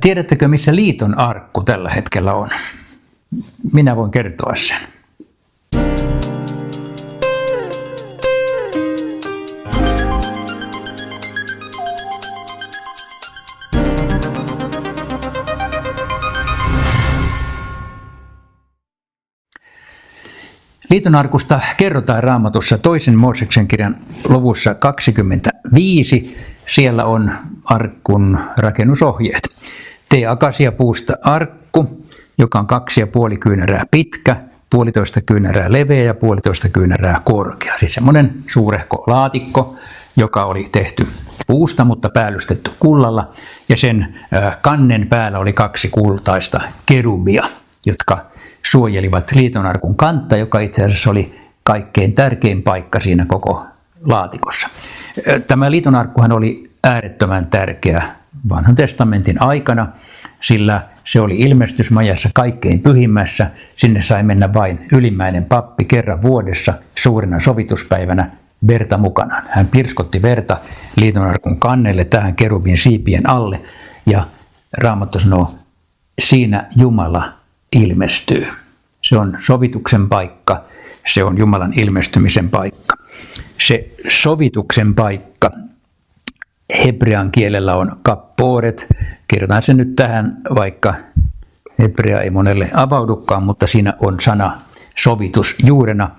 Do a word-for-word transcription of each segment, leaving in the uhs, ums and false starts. Tiedättekö, missä liiton arkku tällä hetkellä on? Minä voin kertoa sen. Liiton arkusta kerrotaan Raamatussa toisen Mooseksen kirjan luvussa kaksikymmentäviisi. Siellä on arkkun rakennusohjeet. Tee akasiapuusta arkku, joka on kaksi ja puoli kyynärää pitkä, puolitoista kyynärää leveä ja puolitoista kyynärää korkea. Siis semmoinen suurehko laatikko, joka oli tehty puusta, mutta päällystetty kullalla. Ja sen kannen päällä oli kaksi kultaista kerubia, jotka suojelivat liitonarkun kantta, joka itse asiassa oli kaikkein tärkein paikka siinä koko laatikossa. Tämä liitonarkkuhan oli äärettömän tärkeä Vanhan testamentin aikana, sillä se oli ilmestysmajassa kaikkein pyhimmässä. Sinne sai mennä vain ylimmäinen pappi kerran vuodessa suurena sovituspäivänä verta mukanaan. Hän pirskotti verta liitonarkun kannelle tähän kerubin siipien alle, ja Raamattu sanoo, siinä Jumala ilmestyy. Se on sovituksen paikka, se on Jumalan ilmestymisen paikka. Se sovituksen paikka hebrean kielellä on kapporet. Kirjoitan sen nyt tähän, vaikka hebrea ei monelle avaudukaan, mutta siinä on sana sovitus juurena.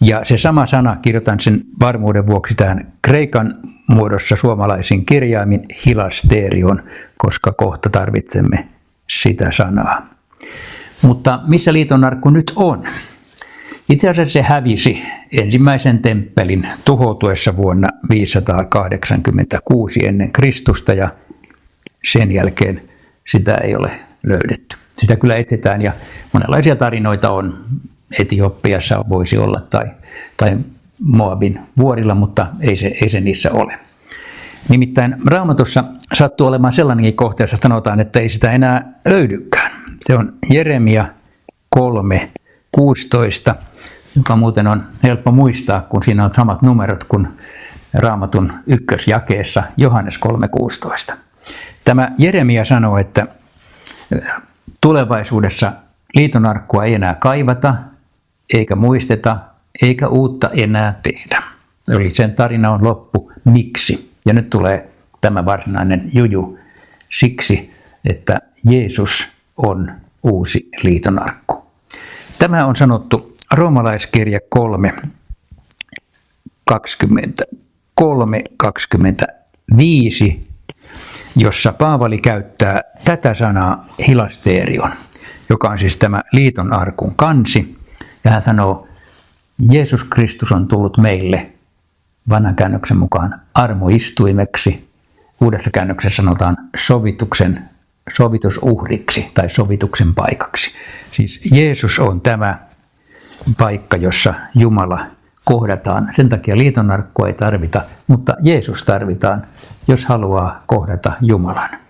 Ja se sama sana, kirjoitan sen varmuuden vuoksi tähän kreikan muodossa suomalaisiin kirjaimin hilasterion, koska kohta tarvitsemme sitä sanaa. Mutta missä liitonarkku nyt on? Itse asiassa se hävisi ensimmäisen temppelin tuhoutuessa vuonna viisisataakahdeksankymmentäkuusi ennen Kristusta, ja sen jälkeen sitä ei ole löydetty. Sitä kyllä etsitään, ja monenlaisia tarinoita on. Etiopiassa voisi olla tai, tai Moabin vuorilla, mutta ei se, ei se niissä ole. Nimittäin Raamatussa sattuu olemaan sellainenkin kohta, jossa sanotaan, että ei sitä enää löydykään. Se on Jeremia kolme kuusitoista, joka muuten on helppo muistaa, kun siinä on samat numerot kuin Raamatun ykkösjakeessa Johannes kolme kuusitoista. Tämä Jeremia sanoo, että tulevaisuudessa liitonarkkua ei enää kaivata, eikä muisteta, eikä uutta enää tehdä. Eli sen tarina on loppu. Miksi? Ja nyt tulee tämä varsinainen juju. Siksi, että Jeesus on uusi liitonarkku. Tämä on sanottu roomalaiskirja kolme kaksikymmentäkolme kaksikymmentäviisi, jossa Paavali käyttää tätä sanaa hilasterion, joka on siis tämä liitonarkun kansi. Ja hän sanoo, Jeesus Kristus on tullut meille vanhan käännöksen mukaan armoistuimeksi. Uudessa käännöksessä sanotaan sovituksen sovitusuhriksi tai sovituksen paikaksi. Siis Jeesus on tämä paikka, jossa Jumala kohdataan. Sen takia liitonarkkua ei tarvita, mutta Jeesus tarvitaan, jos haluaa kohdata Jumalan.